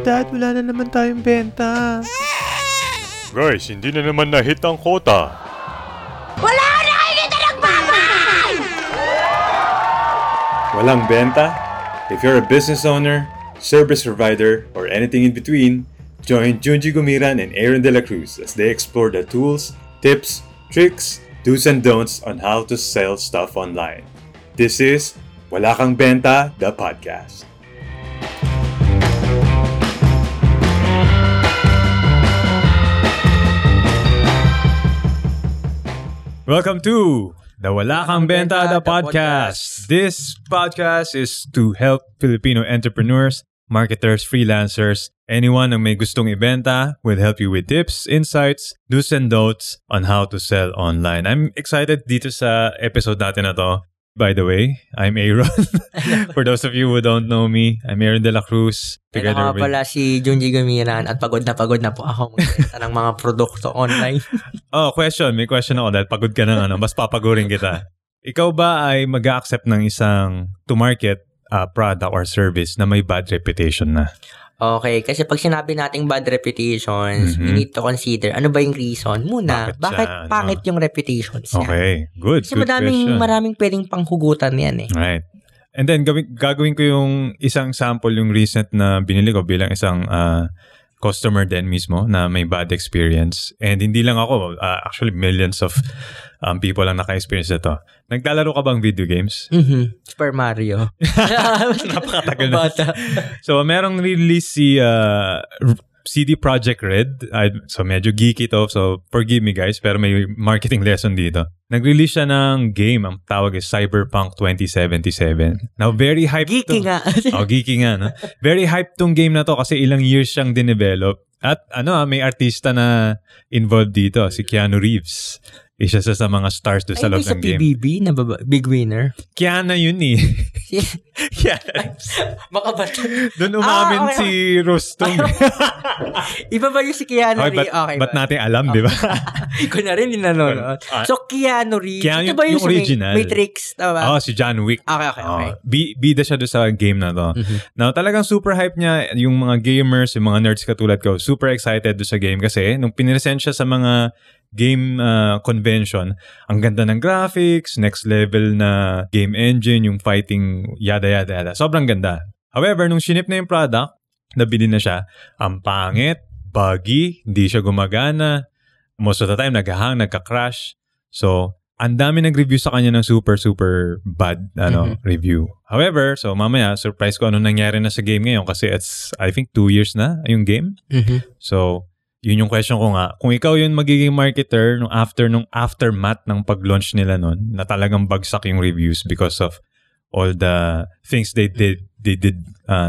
Dad, wala na naman tayong benta. Guys, hindi na naman na-hit ang quota. Wala na kayo dito nagpapay! Walang benta? If you're a business owner, service provider, or anything in between, join Junji Gumiran and Aaron dela Cruz as they explore the tools, tips, tricks, do's and don'ts on how to sell stuff online. This is Wala Kang Benta, the podcast. Welcome to the Wala Kang Benta, the podcast. This podcast is to help Filipino entrepreneurs, marketers, freelancers, anyone who may gustong ibenta, will help you with tips, insights, do's and don'ts on how to sell online. I'm excited dito sa episode natin na to. By the way, I'm Aaron. For those of you who don't know me, I'm Aaron dela Cruz. Together ako with... pala si Junji Gumiran at pagod na po ako magbenta ng mga produkto online. Oh, question. May question ako dahil pagod ka ng mas papagurin kita. Ikaw ba ay mag-accept ng isang to-market product or service na may bad reputation na? Okay, kasi pag sinabi nating bad reputations, we need to consider ano ba yung reason muna. Bakit pangit yung reputations niya? Okay, good. Kasi good maraming pwedeng panghugutan yan eh. Right. And then gagawin ko yung isang sample, yung recent na binili ko bilang isang customer din mismo na may bad experience. And hindi lang ako, actually millions of people ang naka-experience nito. Naglalaro ka bang video games? Super Mario. Napakatagal na. So, merong release si CD Project Red. So, medyo geeky to. So, forgive me guys, pero may marketing lesson dito. Nag-release siya ng game, ang tawag is Cyberpunk 2077. Now, very hyped. Geeky nga. Oh, geeky nga, no? Very hyped tong game na to kasi ilang years siyang dinevelop. At may artista na involved dito, si Keanu Reeves. Isa sa mga stars doon sa loob ng game. Ay, sa PBB na big winner? Keanu yun eh. Keanu. Baka ba? Doon umamin okay. Si Rostong. Iba ba yung si Keanu Reeves? Okay, ba't natin alam, di ba? Ikaw na rin yung nanonood. So, Keanu Reeves. Ito ba yung original? Matrix, tama ba? Oh, si John Wick. Okay. Bida siya doon sa game na to. Now, talagang super hype niya yung mga gamers, yung mga nerds katulad ko. Super excited doon sa game kasi nung pinresent siya sa mga game convention. Ang ganda ng graphics, next level na game engine, yung fighting, yada. Sobrang ganda. However, nung shinip na yung product, nabili na siya. Ang pangit, buggy, hindi siya gumagana. Most of the time, nagka-crash. So, ang dami nag-review sa kanya ng super bad review. However, so mamaya, surprise ko ano nangyari na sa game ngayon kasi it's, I think, 2 years na yung game. So, yun yung question ko nga. Kung ikaw yung magiging marketer nung aftermath ng pag-launch nila nun, na talagang bagsak yung reviews because of all the things they did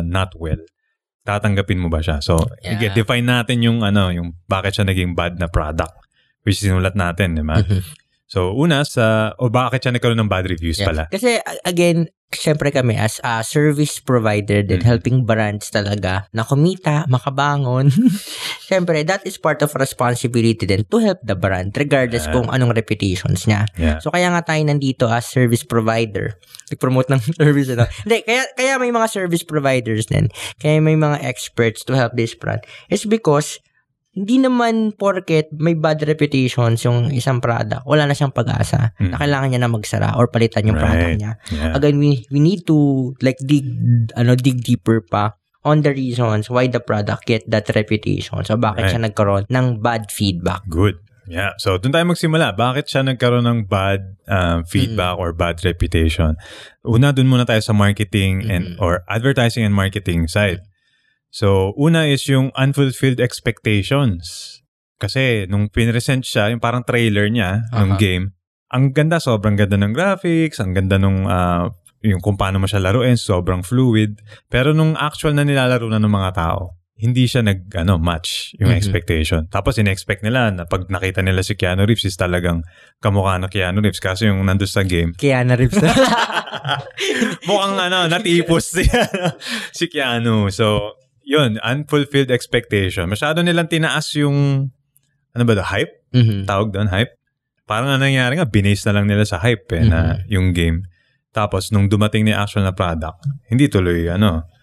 not well. Tatanggapin mo ba siya? So, define natin yung bakit siya naging bad na product, which sinulat natin, di ba? So, una bakit siya nagkaroon ng bad reviews pala? Kasi, again, siyempre kami as a service provider din, helping brands talaga na kumita, makabangon. Siyempre, that is part of responsibility din to help the brand regardless kung anong reputations niya. Yeah. So, kaya nga tayo nandito as service provider. Nag-promote ng service. Hindi, kaya may mga service providers din. Kaya may mga experts to help this brand. It's because hindi naman porket may bad reputations yung isang product, wala na siyang pag-asa na kailangan niya na magsara or palitan yung product niya. Yeah. Again, we need to like dig deeper pa on the reasons why the product get that reputation. So, bakit siya nagkaroon ng bad feedback. Good. Yeah. So, dun tayo magsimula. Bakit siya nagkaroon ng bad feedback or bad reputation? Una, dun muna tayo sa marketing or advertising and marketing side. So, una is yung unfulfilled expectations. Kasi, nung pinresent siya, yung parang trailer niya, ng game, ang ganda, sobrang ganda ng graphics, ang ganda nung, yung kung paano mo siya laruin, sobrang fluid. Pero nung actual na nilalaro na ng mga tao, hindi siya match yung expectation. Tapos, in-expect nila na pag nakita nila si Keanu Reeves is talagang kamukha na Keanu Reeves. Kasi yung nandun sa game, Keanu Reeves na. Mukhang natipos si Keanu. So, yun, unfulfilled expectation. Masyado nilang tinaas yung, hype? Tawag doon, hype? Parang nangyari nga, binase na lang nila sa hype na yung game. Tapos, nung dumating na actual na product, hindi tuloy,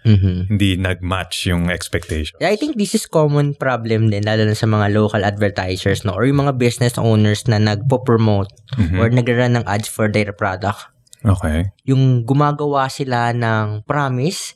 hindi nag-match yung expectations. I think this is common problem din, lalo na sa mga local advertisers, no? Or yung mga business owners na nagpo-promote or nag-run ng ads for their product. Okay. Yung gumagawa sila ng promise,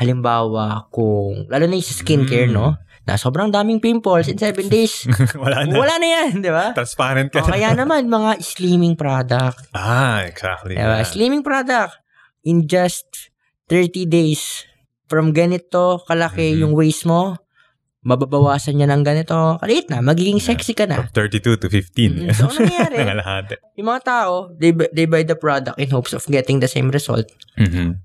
halimbawa kung, lalo na yung sa skincare, no? Na sobrang daming pimples in 7 days. Wala na yan, di ba? Transparent ka. O kaya naman, mga slimming product. Ah, exactly. Diba? Yeah. Slimming product in just 30 days. From ganito, kalaki yung waist mo, mababawasan niya ng ganito, kaliit na, magiging sexy ka na. From 32 to 15. So, ano nangyari? Yung mga tao, they buy the product in hopes of getting the same result.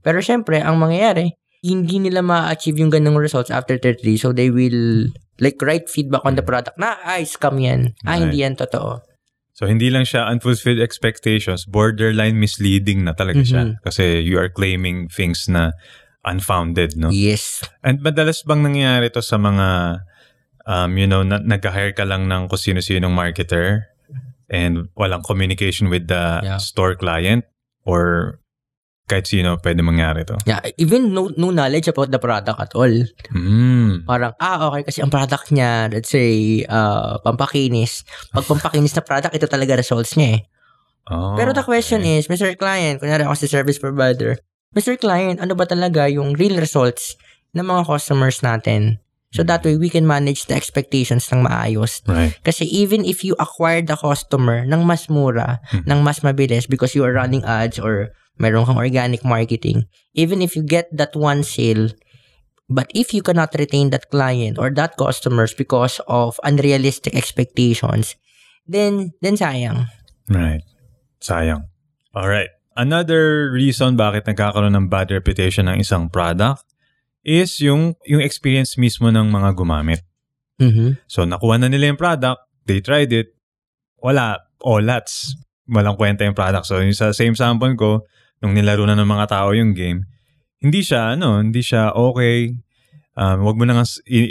Pero syempre, ang mangyayari, hindi nila ma-achieve yung ganung results after 30 days. So, they will like write feedback on the product na, scam yan. Right. Hindi yan totoo. So, hindi lang siya unfulfilled expectations. Borderline misleading na talaga siya. Kasi you are claiming things na unfounded, no? Yes. And madalas bang nangyayari to sa mga, nag-hire ka lang ng kung sino-sinong marketer and walang communication with the store client or kahit sino pwede mangyari to. Yeah, even no knowledge about the product at all. Parang, okay, kasi ang product niya, let's say, pampakinis. Pag pampakinis na product, ito talaga results niya eh. Oh, pero the question is, Mr. Client, kunyari ako si service provider, Mr. Client, ano ba talaga yung real results ng mga customers natin? So that way, we can manage the expectations ng maayos. Right. Kasi even if you acquire the customer ng mas mura, ng mas mabilis because you are running ads or meron kang organic marketing, even if you get that one sale, but if you cannot retain that client or that customers because of unrealistic expectations, then sayang. Right. Sayang. All right. Another reason bakit nagkakaroon ng bad reputation ng isang product is yung experience mismo ng mga gumamit. So, nakuha na nila yung product, they tried it, wala, walang kwenta yung product. So, yung sa same sample ko, nung nilaro na ng mga tao yung game, hindi siya okay. Wag mo na nga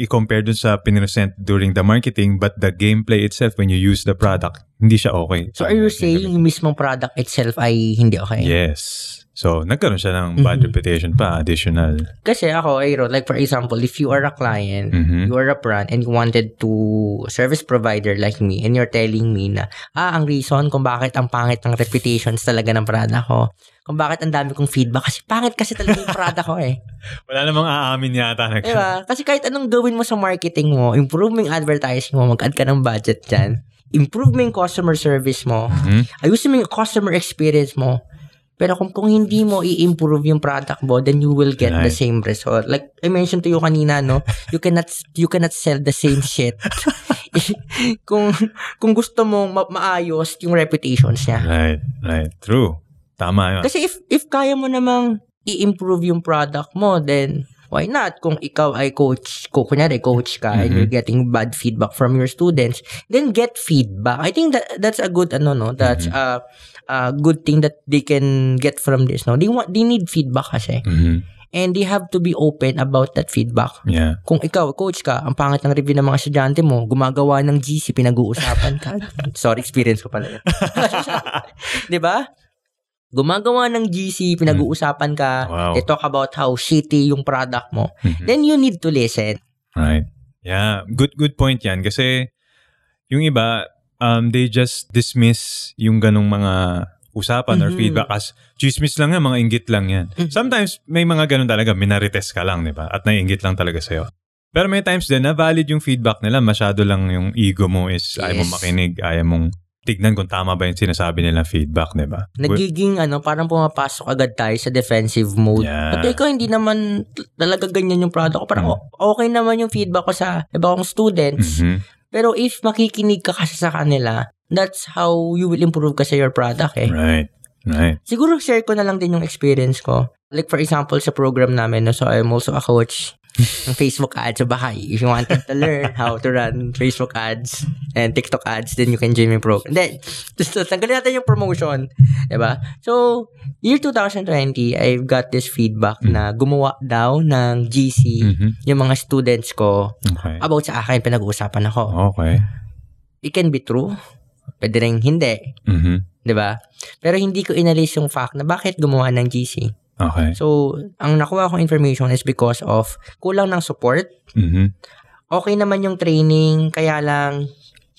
i-compare dun sa pinresent during the marketing, but the gameplay itself, when you use the product, hindi siya okay. So, are you saying yung mismong product itself ay hindi okay? Yes. So, nagkaroon siya ng bad reputation pa, additional. Kasi ako, Aaron, like for example, if you are a client, you are a brand, and you wanted to service provider like me, and you're telling me na, ang reason kung bakit ang pangit ng reputations talaga ng product ko, kung bakit ang dami kong feedback, kasi pangit kasi talaga yung product ko eh. Wala namang aamin yata. Diba? Kasi kahit anong gawin mo sa marketing mo, improving advertising mo, mag-add ka ng budget dyan, improving customer service mo, ayusin mo yung customer experience mo, pero kung hindi mo i-improve yung product mo, then you will get the same result. Like I mentioned to you kanina, no? You cannot sell the same shit. kung gusto mong maayos yung reputations niya. Right. True. Tama yun. Kasi if kaya mo namang i-improve yung product mo, then why not? Kung ikaw ay coach, kunyari coach ka and you're getting bad feedback from your students, then get feedback. I think that's a good that's a good thing that they can get from this. No, they need feedback kasi. And they have to be open about that feedback. Yeah. Kung ikaw, coach ka, ang pangit ng review ng mga estudyante mo, gumagawa ng GC, pinag-uusapan ka. Sorry, experience ko pala yun. Diba? Gumagawa ng GC, pinag-uusapan ka, they talk about how shitty yung product mo, then you need to listen. Right. Yeah, good point yan. Kasi yung iba, they just dismiss yung ganung mga usapan or feedback as chismis lang yan, mga inggit lang yan. Sometimes, may mga ganun talaga, minarites ka lang, di ba? At naiinggit lang talaga sa'yo. Pero may times din, na valid yung feedback nila, masyado lang yung ego mo is ayaw mong makinig, ayaw mong tignan kung tama ba yung sinasabi nilang feedback, di ba? Nagiging, parang pumapasok agad tayo sa defensive mode. Yeah. At ikaw, hindi naman talaga ganyan yung product ko. Parang okay naman yung feedback ko sa iba kong students. Pero if makikinig ka kasi sa kanila, that's how you will improve kasi your product eh. Right. Siguro share ko na lang din yung experience ko. Like for example, sa program namin, so I'm also a coach ng Facebook ads. So baka if you wanted to learn how to run Facebook ads and TikTok ads, then you can join my program. Then, tanggalin natin yung promotion. Diba? So, year 2020, I've got this feedback na gumawa daw ng GC yung mga students ko about sa akin, pinag-uusapan ako. Okay. It can be true. Pwede rin hindi. Diba? Pero hindi ko inalis yung fact na bakit gumawa ng GC. Okay. So, ang nakuha kong information is because of kulang ng support. Mm-hmm. Okay naman yung training, kaya lang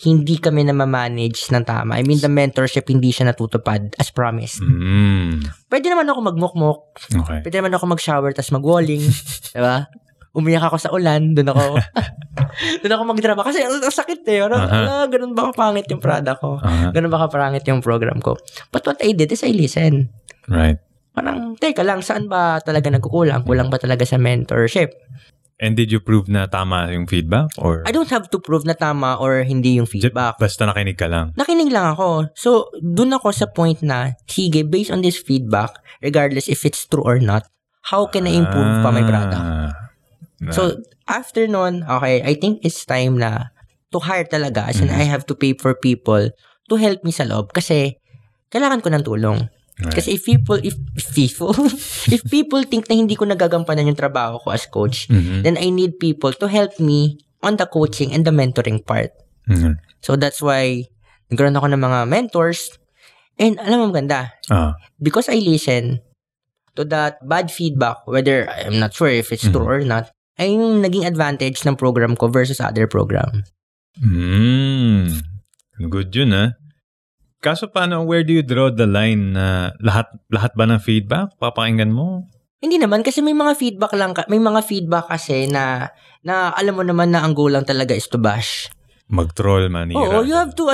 hindi kami namamanage ng tama. I mean, the mentorship hindi siya natutupad as promised. Mm. Pwede naman ako magmukmok. Okay. Pwede naman ako mag-shower tas mag-walling. Diba? Umiyak ako sa ulan. Doon ako doon ako magdrama. Kasi ang sakit eh. Ano? Uh-huh. Ganun ba kapangit yung product ko? Uh-huh. Ganun ba kapangit yung program ko? But what I did is I listen. Right. Parang, teka lang, saan ba talaga nagkukulang? Kulang ba talaga sa mentorship? And did you prove na tama yung feedback? Or I don't have to prove na tama or hindi yung feedback. Basta nakinig ka lang? Nakinig lang ako. So, dun ako sa point na, sige, based on this feedback, regardless if it's true or not, how can I improve pa my product? Nah. So, after nun, okay, I think it's time na to hire talaga. As in, I have to pay for people to help me sa loob. Kasi, kailangan ko ng tulong. Right. Kasi if people think na hindi ko nagagampanan yung trabaho ko as coach, mm-hmm. then I need people to help me on the coaching and the mentoring part. Mm-hmm. So that's why nagkaroon ako ng mga mentors and alam mo maganda. Uh-huh. Because I listen to that bad feedback, whether I'm not sure if it's mm-hmm. true or not, ay yung naging advantage ng program ko versus other program. Mm. Good yun ah. Kaso paano, where do you draw the line na lahat ba ng feedback papakinggan mo? Hindi naman kasi may mga feedback kasi na alam mo naman na ang goal lang talaga is to bash. Mag-troll man. Oo, you have to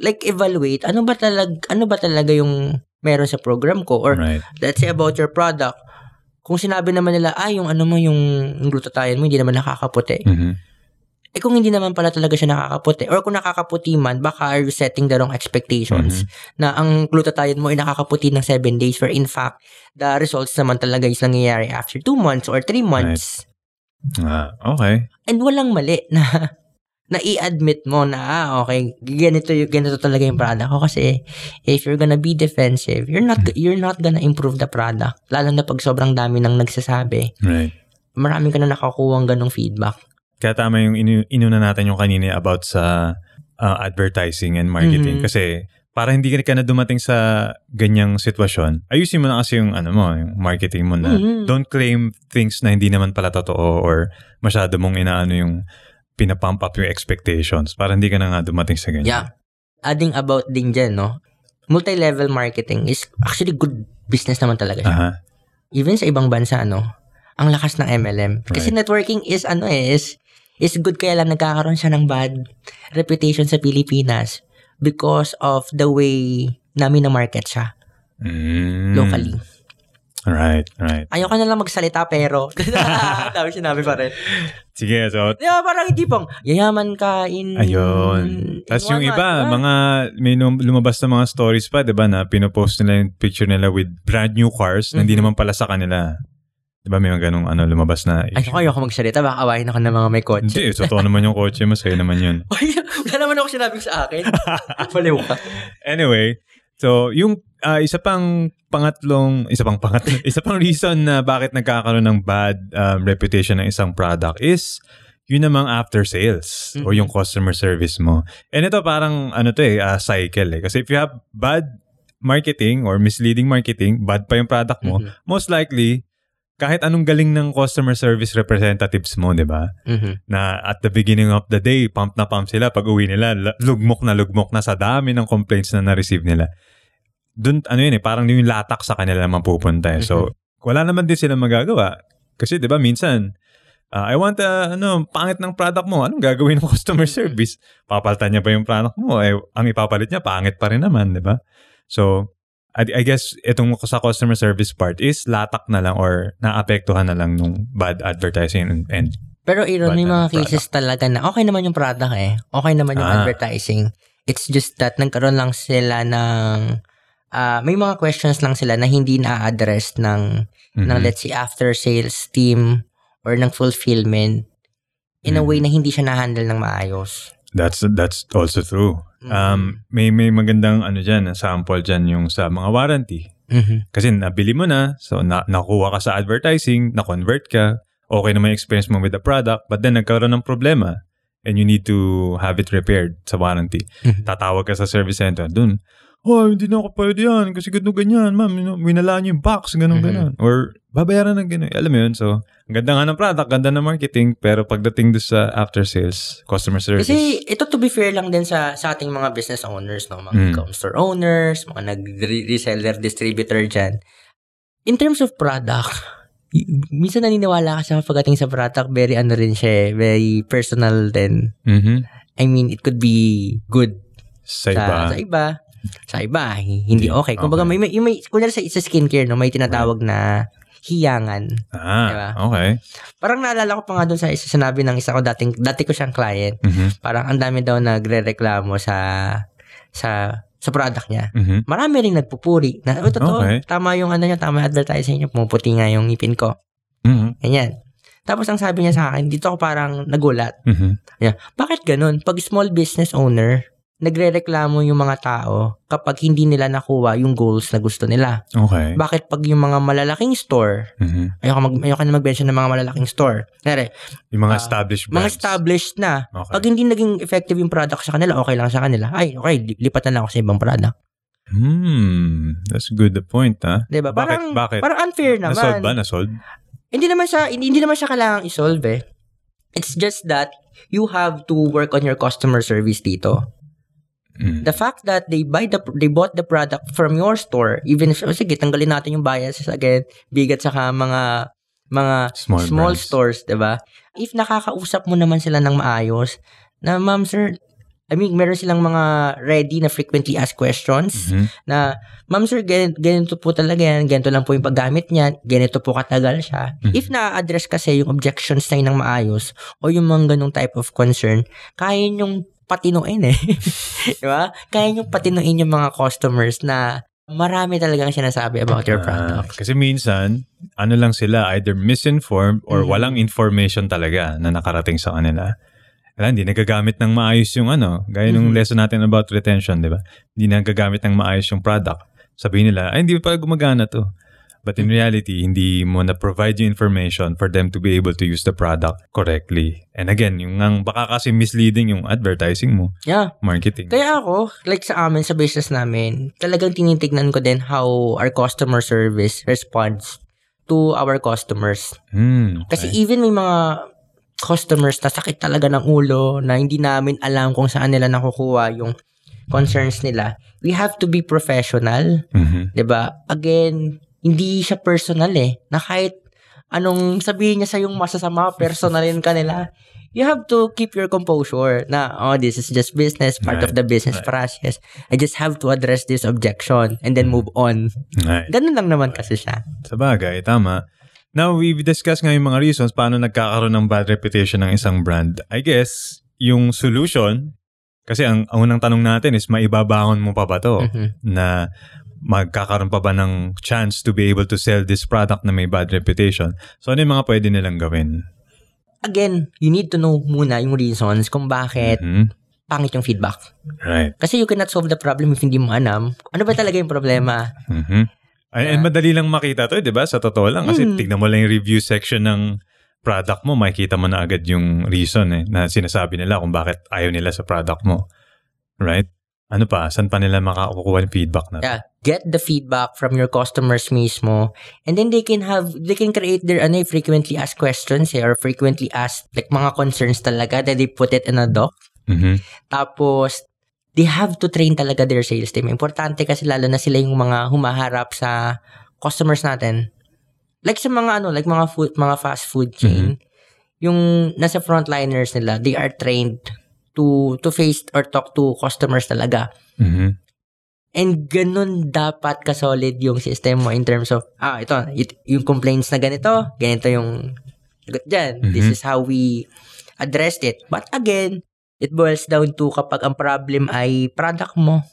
like evaluate ano ba talaga yung meron sa program ko or right. Let's say about your product. Kung sinabi naman nila yung ano mo yung glutathione mo hindi naman nakakaputi. Mhm. Kung hindi naman pala talaga siya nakakaputi or kung nakakaputi man, baka are you setting the wrong expectations mm-hmm. na ang glutathione mo ay nakakaputi ng 7 days where in fact, the results naman talaga is nangyayari after 2 months or 3 months. Right. Okay. And walang mali na i-admit mo na, okay, ganito talaga yung product ko kasi if you're gonna be defensive, you're not gonna improve the product lalo na pag sobrang dami nang nagsasabi. Right. Marami ka na nakakuha ng ganong feedback. Kaya tama yung inuna natin yung kanina about sa advertising and marketing. Mm-hmm. Kasi para hindi ka na dumating sa ganyang sitwasyon, ayusin mo na kasi yung, yung marketing mo na mm-hmm. don't claim things na hindi naman pala totoo or masyado mong yung pinapump up yung expectations para hindi ka na nga dumating sa ganyan. Yeah. Adding about din dyan, no? Multi-level marketing is actually good business naman talaga siya. Uh-huh. Even sa ibang bansa, no? Ang lakas ng MLM. Kasi right. Networking is is good kaya lang nagkakaroon siya ng bad reputation sa Pilipinas because of the way namin na-market siya locally. Right. Ayoko na lang magsalita pero dami sinabi pa rin. Sige, so yeah, parang hindi pong yayaman ka in ayun. Tapos yung iba, mga may lumabas na mga stories pa, diba, na pinopost nila yung picture nila with brand new cars na hindi naman pala sa kanila. Diba may mga ganong lumabas na issue? Ayoko magsalita. Baka awahin ako ng mga may kotse. Hindi. Totoo naman yung kotse. Masaya naman yun. Wala naman ako sinabing sa akin. Baliw ka. Anyway, so yung isa pang reason na bakit nagkakaroon ng bad reputation ng isang product is yun namang after sales or yung customer service mo. And ito parang cycle eh. Kasi if you have bad marketing or misleading marketing, bad pa yung product mo, most likely, kahit anong galing ng customer service representatives mo, di ba? Mm-hmm. Na at the beginning of the day, pump na pump sila. Pag uwi nila, lugmok na sa dami ng complaints na na-receive nila. Doon, parang yung latak sa kanila naman pupunta. Mm-hmm. So, wala naman din silang magagawa. Kasi, di ba, minsan, I want pangit ng product mo. Anong gagawin ng customer service? Papalitan niya pa yung product mo. Ang ipapalit niya, pangit pa rin naman, di ba? So, I guess itong sa customer service part is latak na lang or naapektuhan na lang nung bad advertising and pero iron may mga cases talaga na okay naman yung product eh. Okay naman yung advertising. It's just that nagkaroon lang sila ng may mga questions lang sila na hindi na-address ng let's say after sales team or ng fulfillment in a way na hindi siya na-handle ng maayos. That's also true. May magandang sample dyan yung sa mga warranty. Mm-hmm. Kasi nabili mo na, so nakuha ka sa advertising, na-convert ka, okay naman yung experience mo with the product, but then nagkaroon ng problema and you need to have it repaired sa warranty. Mm-hmm. Tatawag ka sa service center dun. oh, hindi na ako pwede yan kasi ganyan, ma'am, winala niyo yung box, ganun. Or, babayaran ng ganun. Alam mo yun, so, ang ganda nga ng product, ganda ng marketing, pero pagdating doon sa after sales, customer service. Kasi, ito to be fair lang din sa ating mga business owners, no? Mga e-commerce store owners, mga nag-reseller, distributor dyan. In terms of product, minsan naniniwala ka siya pagdating sa product, very ano rin siya, very personal din. Mm-hmm. I mean, it could be good sa iba, hindi okay. Kumbaga, may kunyari sa skincare, no, may tinatawag na hiyangan. Ah, diba? Okay. Parang naalala ko pa nga doon sa sinabi ng isa ko, dati ko siyang client, mm-hmm. parang ang dami daw nagre-reklamo sa product niya. Mm-hmm. Marami rin nagpupuri. Na, totoo, okay. Tama yung ano niya, tama yung advertising niya, pumuputi nga yung ngipin ko. Mm-hmm. Ganyan. Tapos ang sabi niya sa akin, dito ako parang nagulat. Mm-hmm. Yeah. Bakit ganun? Pag small business owner, nagre-reklamo yung mga tao kapag hindi nila nakuha yung goals na gusto nila. Okay. Bakit pag yung mga malalaking store, mm-hmm. ayoko na mag-mention ng mga malalaking store. Nere, yung mga established brands. Mga established na. Okay. Pag hindi naging effective yung product sa kanila, okay lang sa kanila. Ay, okay, lipat na lang ako sa ibang product. That's good the point, ha? Diba? Parang unfair naman. Nasolve? Hindi naman siya kailangang isolve, eh. It's just that you have to work on your customer service dito. Mm. The fact that they bought the product from your store, even if, sige, tanggalin natin yung biases again, bigat saka mga small stores, diba? If nakakausap mo naman sila ng maayos, na ma'am, sir, I mean, meron silang mga ready na frequently asked questions, mm-hmm. na ma'am, sir, ganito po talaga yan, ganito lang po yung paggamit niyan, ganito po katagal siya. Mm-hmm. If na-address kasi yung objections na yun ng maayos, o yung mga ganong type of concern, kaya yung patinuin eh. Diba? Kaya nyo patinuin yung mga customers na marami talagang sinasabi about your product. Kasi minsan, ano lang sila, either misinformed or walang information talaga na nakarating sa kanila. Kaya hindi nagagamit ng maayos yung ano, gaya nung lesson natin about retention, di ba? Hindi nagagamit ng maayos yung product. Sabihin nila, ay hindi pa gumagana to. But in reality, hindi mo na-provide yung information for them to be able to use the product correctly. And again, yung baka kasi misleading yung advertising mo. Yeah. Marketing. Kaya ako, like sa amin, sa business namin, talagang tinitignan ko din how our customer service responds to our customers. Okay. Kasi even may mga customers na sakit talaga ng ulo, na hindi namin alam kung saan nila nakukuha yung concerns nila. We have to be professional. Mm-hmm. Diba? Again, hindi siya personal eh. Na kahit anong sabihin niya sa yung masasama, personalin ka nila. You have to keep your composure na, oh, this is just business, part of the business process. I just have to address this objection and then move on. Right. Ganun lang naman kasi siya. Sabagay, tama. Now, we've discussed nga yung mga reasons paano nagkakaroon ng bad reputation ng isang brand. I guess, yung solution, kasi ang unang tanong natin is, maibabangon mo pa ba to? Mm-hmm. Na magkakaroon pa ba ng chance to be able to sell this product na may bad reputation? So, ano yung mga pwede nilang gawin? Again, you need to know muna yung reasons kung bakit pangit yung feedback. Right. Kasi you cannot solve the problem if hindi mo alam. Ano ba talaga yung problema? Mm-hmm. And madali lang makita to, di ba? Sa totoo lang. Kasi tignan mo lang yung review section ng product mo, makikita mo na agad yung reason na sinasabi nila kung bakit ayaw nila sa product mo. Right? Ano pa? Saan pa nila makakukuha ng feedback na? Yeah. Get the feedback from your customers mismo. And then they can create their frequently asked questions or frequently asked like mga concerns talaga that they put it in a doc. Mm-hmm. Tapos, they have to train talaga their sales team. Importante kasi lalo na sila yung mga humaharap sa customers natin. Like sa mga mga fast food chain, yung nasa frontliners nila, they are trained to face or talk to customers talaga. Mm-hmm. And ganun dapat ka-solid yung system mo in terms of, yung complaints na ganito yung sagot dyan. Mm-hmm. This is how we addressed it. But again, it boils down to kapag ang problem ay product mo.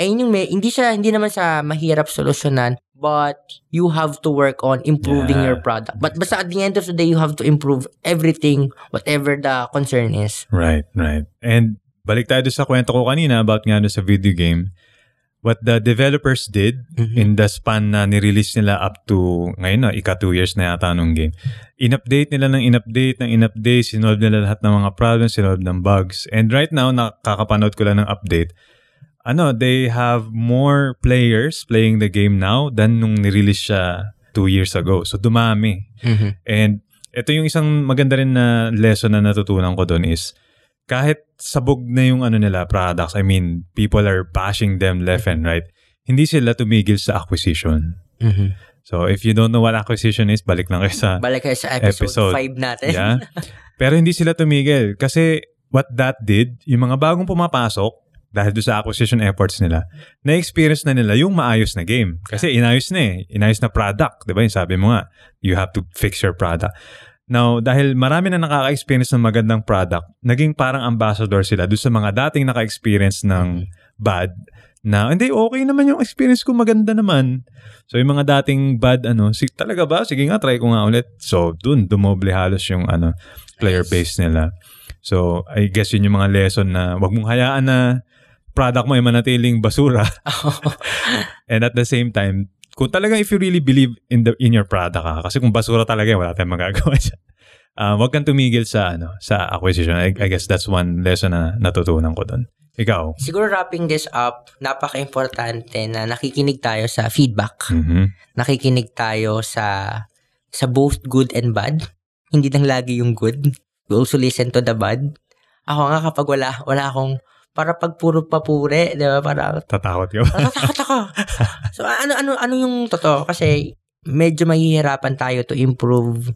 Ayun yung hindi naman sa mahirap solusyonan, but you have to work on improving your product. But basta at the end of the day, you have to improve everything, whatever the concern is. Right. And balik tayo sa kwento ko kanina about nga sa video game. What the developers did in the span na nirelease nila up to ngayon, ika-2 years na yata nung game. In-update nila ng in-update, sinolve nila lahat ng mga problems, sinolve ng bugs. And right now, nakakapanood ko lang ng update. ano, they have more players playing the game now than nung nirelease siya 2 years ago. So, dumami. Mm-hmm. And ito yung isang maganda rin na lesson na natutunan ko doon is kahit sabog na yung ano nila, products, I mean, people are bashing them left and right, hindi sila tumigil sa acquisition. Mm-hmm. So, if you don't know what acquisition is, balik lang kayo sa episode 5 natin. Yeah. Pero hindi sila tumigil kasi what that did, yung mga bagong pumapasok, dahil doon sa acquisition efforts nila, na-experience na nila yung maayos na game. Kasi inayos na eh. Inayos na product. Diba? Yung sabi mo nga, you have to fix your product. Now, dahil marami na nakaka-experience ng magandang product, naging parang ambassador sila doon sa mga dating naka-experience ng bad na, hindi, okay naman yung experience ko, maganda naman. So, yung mga dating bad, ano, talaga ba? Sige nga, try ko nga ulit. So, dun, dumoble halos yung ano, player base nila. So, I guess yun yung mga lesson na wag mong hayaan na product mo ay manatiling basura. And at the same time, kung talaga if you really believe in your product, kasi kung basura talaga, wala tayong magagawa siya. Wag kang tumigil sa ano, sa acquisition. I guess that's one lesson na natutunan ko doon. Ikaw? Siguro wrapping this up, napaka-importante na nakikinig tayo sa feedback. Mm-hmm. Nakikinig tayo sa both good and bad. Hindi lang lagi yung good. We also listen to the bad. Ako nga kapag wala akong para pagpuro-papure, di ba? Parang tatakot ka ba? Tatakot ako. So, ano yung totoo? Kasi medyo mahihirapan tayo to improve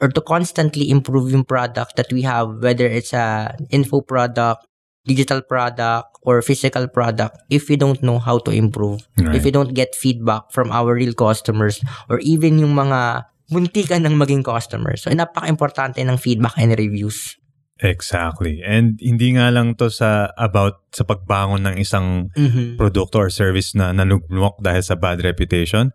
or to constantly improve yung product that we have, whether it's a info product, digital product, or physical product, if we don't know how to improve. Right. If we don't get feedback from our real customers or even yung mga muntikan ng maging customer. So, napaka-importante ng feedback and reviews. Exactly. And hindi nga lang to about sa pagbangon ng isang produkto or service na nalugmok dahil sa bad reputation.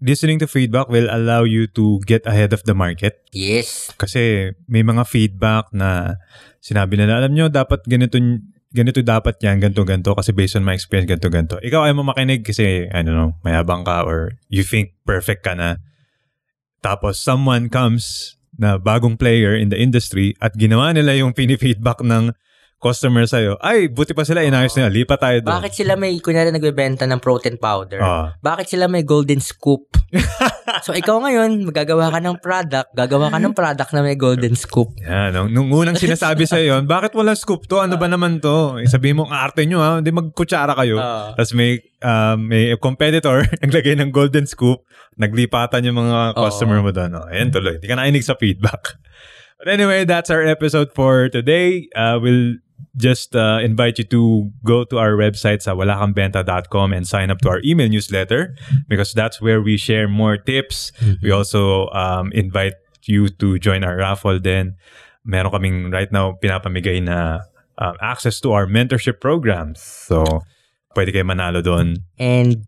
Listening to feedback will allow you to get ahead of the market. Yes. Kasi may mga feedback na sinabi nila, alam nyo, dapat ganito dapat yan, ganito, kasi based on my experience, ganito. Ikaw ay makinig kasi, I don't know, mayabang ka or you think perfect ka na. Tapos, someone comes na bagong player in the industry at ginawa nila yung pinifeedback ng customer sa'yo. Ay, buti pa sila, inayos nila. Lipat tayo doon. Bakit sila may, kunyari nagbebenta ng protein powder? Bakit sila may golden scoop? So, ikaw ngayon, gagawa ka ng product na may golden scoop. Yeah, nung unang sinasabi sa'yo yun, bakit walang scoop to? Ano ba naman to? Sabihin mo, ang arte nyo ha, hindi magkutsara kayo. Tapos may competitor, naglagay ng golden scoop, naglipatan yung mga customer mo doon. Ayan, tuloy. Hindi ka nainig sa feedback. But anyway, that's our episode for today. We'll just invite you to go to our website sa walakangbenta.com and sign up to our email newsletter because that's where we share more tips. We also invite you to join our raffle then. Meron kaming right now pinapamigay na access to our mentorship programs. So, pwede kayo manalo doon. And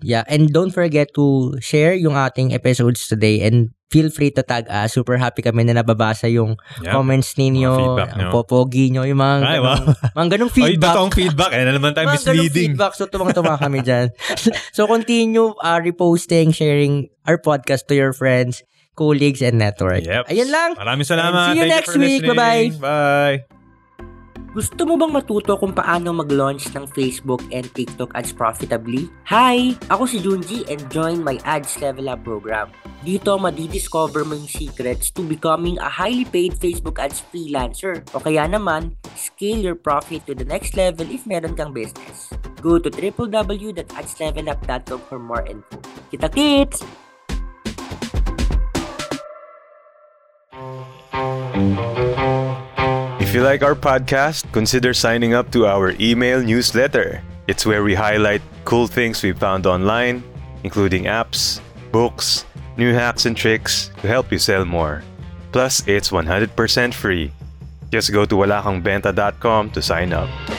don't forget to share yung ating episodes today and feel free to tag us. Super happy kami na nababasa yung comments ninyo, ang popogi nyo, yung mga ganong feedback. Ay, totoong feedback. Ayan na naman tayo misleading. Feedback. So, tumang-tuma kami dyan. So, continue reposting, sharing our podcast to your friends, colleagues, and network. Yep. Ayan lang. Maraming salamat. And see you Thank next you week. Listening. Bye-bye. Gusto mo bang matuto kung paano mag-launch ng Facebook and TikTok ads profitably? Hi! Ako si Junji and join my Ads Level Up program. Dito, madidiscover mo yung secrets to becoming a highly paid Facebook ads freelancer. O kaya naman, scale your profit to the next level if meron kang business. Go to www.adslevelup.com for more info. Kita-kits! If you like our podcast, consider signing up to our email newsletter. It's where we highlight cool things we found online, including apps, books, new hacks and tricks to help you sell more. Plus, it's 100% free. Just go to walakangbenta.com to sign up.